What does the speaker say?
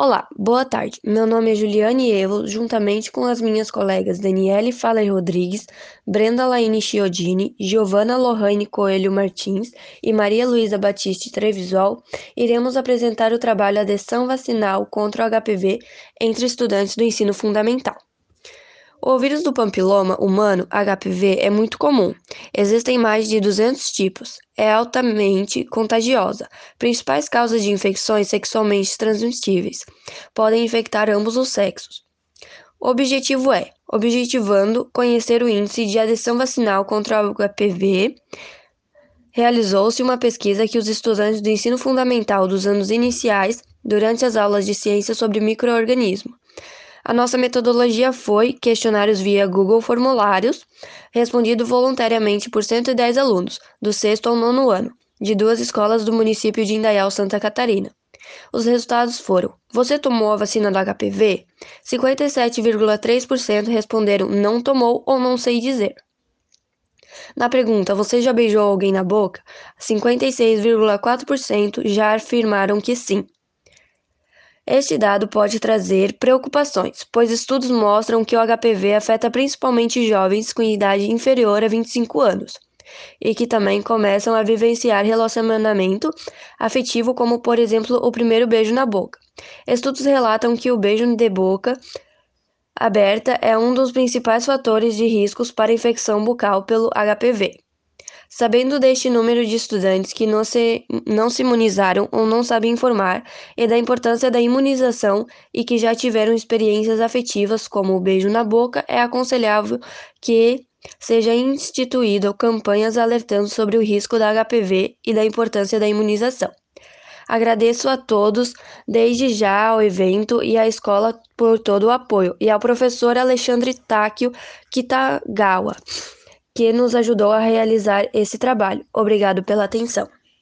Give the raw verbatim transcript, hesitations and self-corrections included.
Olá, boa tarde. Meu nome é Juliane Ewald, juntamente com as minhas colegas Daniele Faleiro Rodrigues, Brenda Laíne Chiodini, Giovanna Lohayne Coelho Martins e Maria Luiza Batista Trevisol, iremos apresentar o trabalho Adesão Vacinal contra o H P V entre estudantes do ensino fundamental. O vírus do papiloma humano, H P V, é muito comum. Existem mais de duzentos tipos. É altamente contagiosa. Principais causas de infecções sexualmente transmissíveis. Podem infectar ambos os sexos. O objetivo é, objetivando, conhecer o índice de adesão vacinal contra o H P V. Realizou-se uma pesquisa que os estudantes do ensino fundamental dos anos iniciais durante as aulas de ciência sobre micro-organismos. A nossa metodologia foi questionários via Google Formulários, respondido voluntariamente por cento e dez alunos, do sexto ao nono ano, de duas escolas do município de Indaial, Santa Catarina. Os resultados foram: você tomou a vacina do H P V? cinquenta e sete vírgula três por cento responderam não tomou ou não sei dizer. Na pergunta, você já beijou alguém na boca? cinquenta e seis vírgula quatro por cento já afirmaram que sim. Este dado pode trazer preocupações, pois estudos mostram que o H P V afeta principalmente jovens com idade inferior a vinte e cinco anos e que também começam a vivenciar relacionamento afetivo, como, por exemplo, o primeiro beijo na boca. Estudos relatam que o beijo de boca aberta é um dos principais fatores de riscos para infecção bucal pelo H P V. Sabendo deste número de estudantes que não se, não se imunizaram ou não sabem informar e da importância da imunização e que já tiveram experiências afetivas como o beijo na boca, é aconselhável que seja instituída campanhas alertando sobre o risco da H P V e da importância da imunização. Agradeço a todos desde já ao evento e à escola por todo o apoio e ao professor Alexandre Takio Kitagawa, que nos ajudou a realizar esse trabalho. Obrigado pela atenção.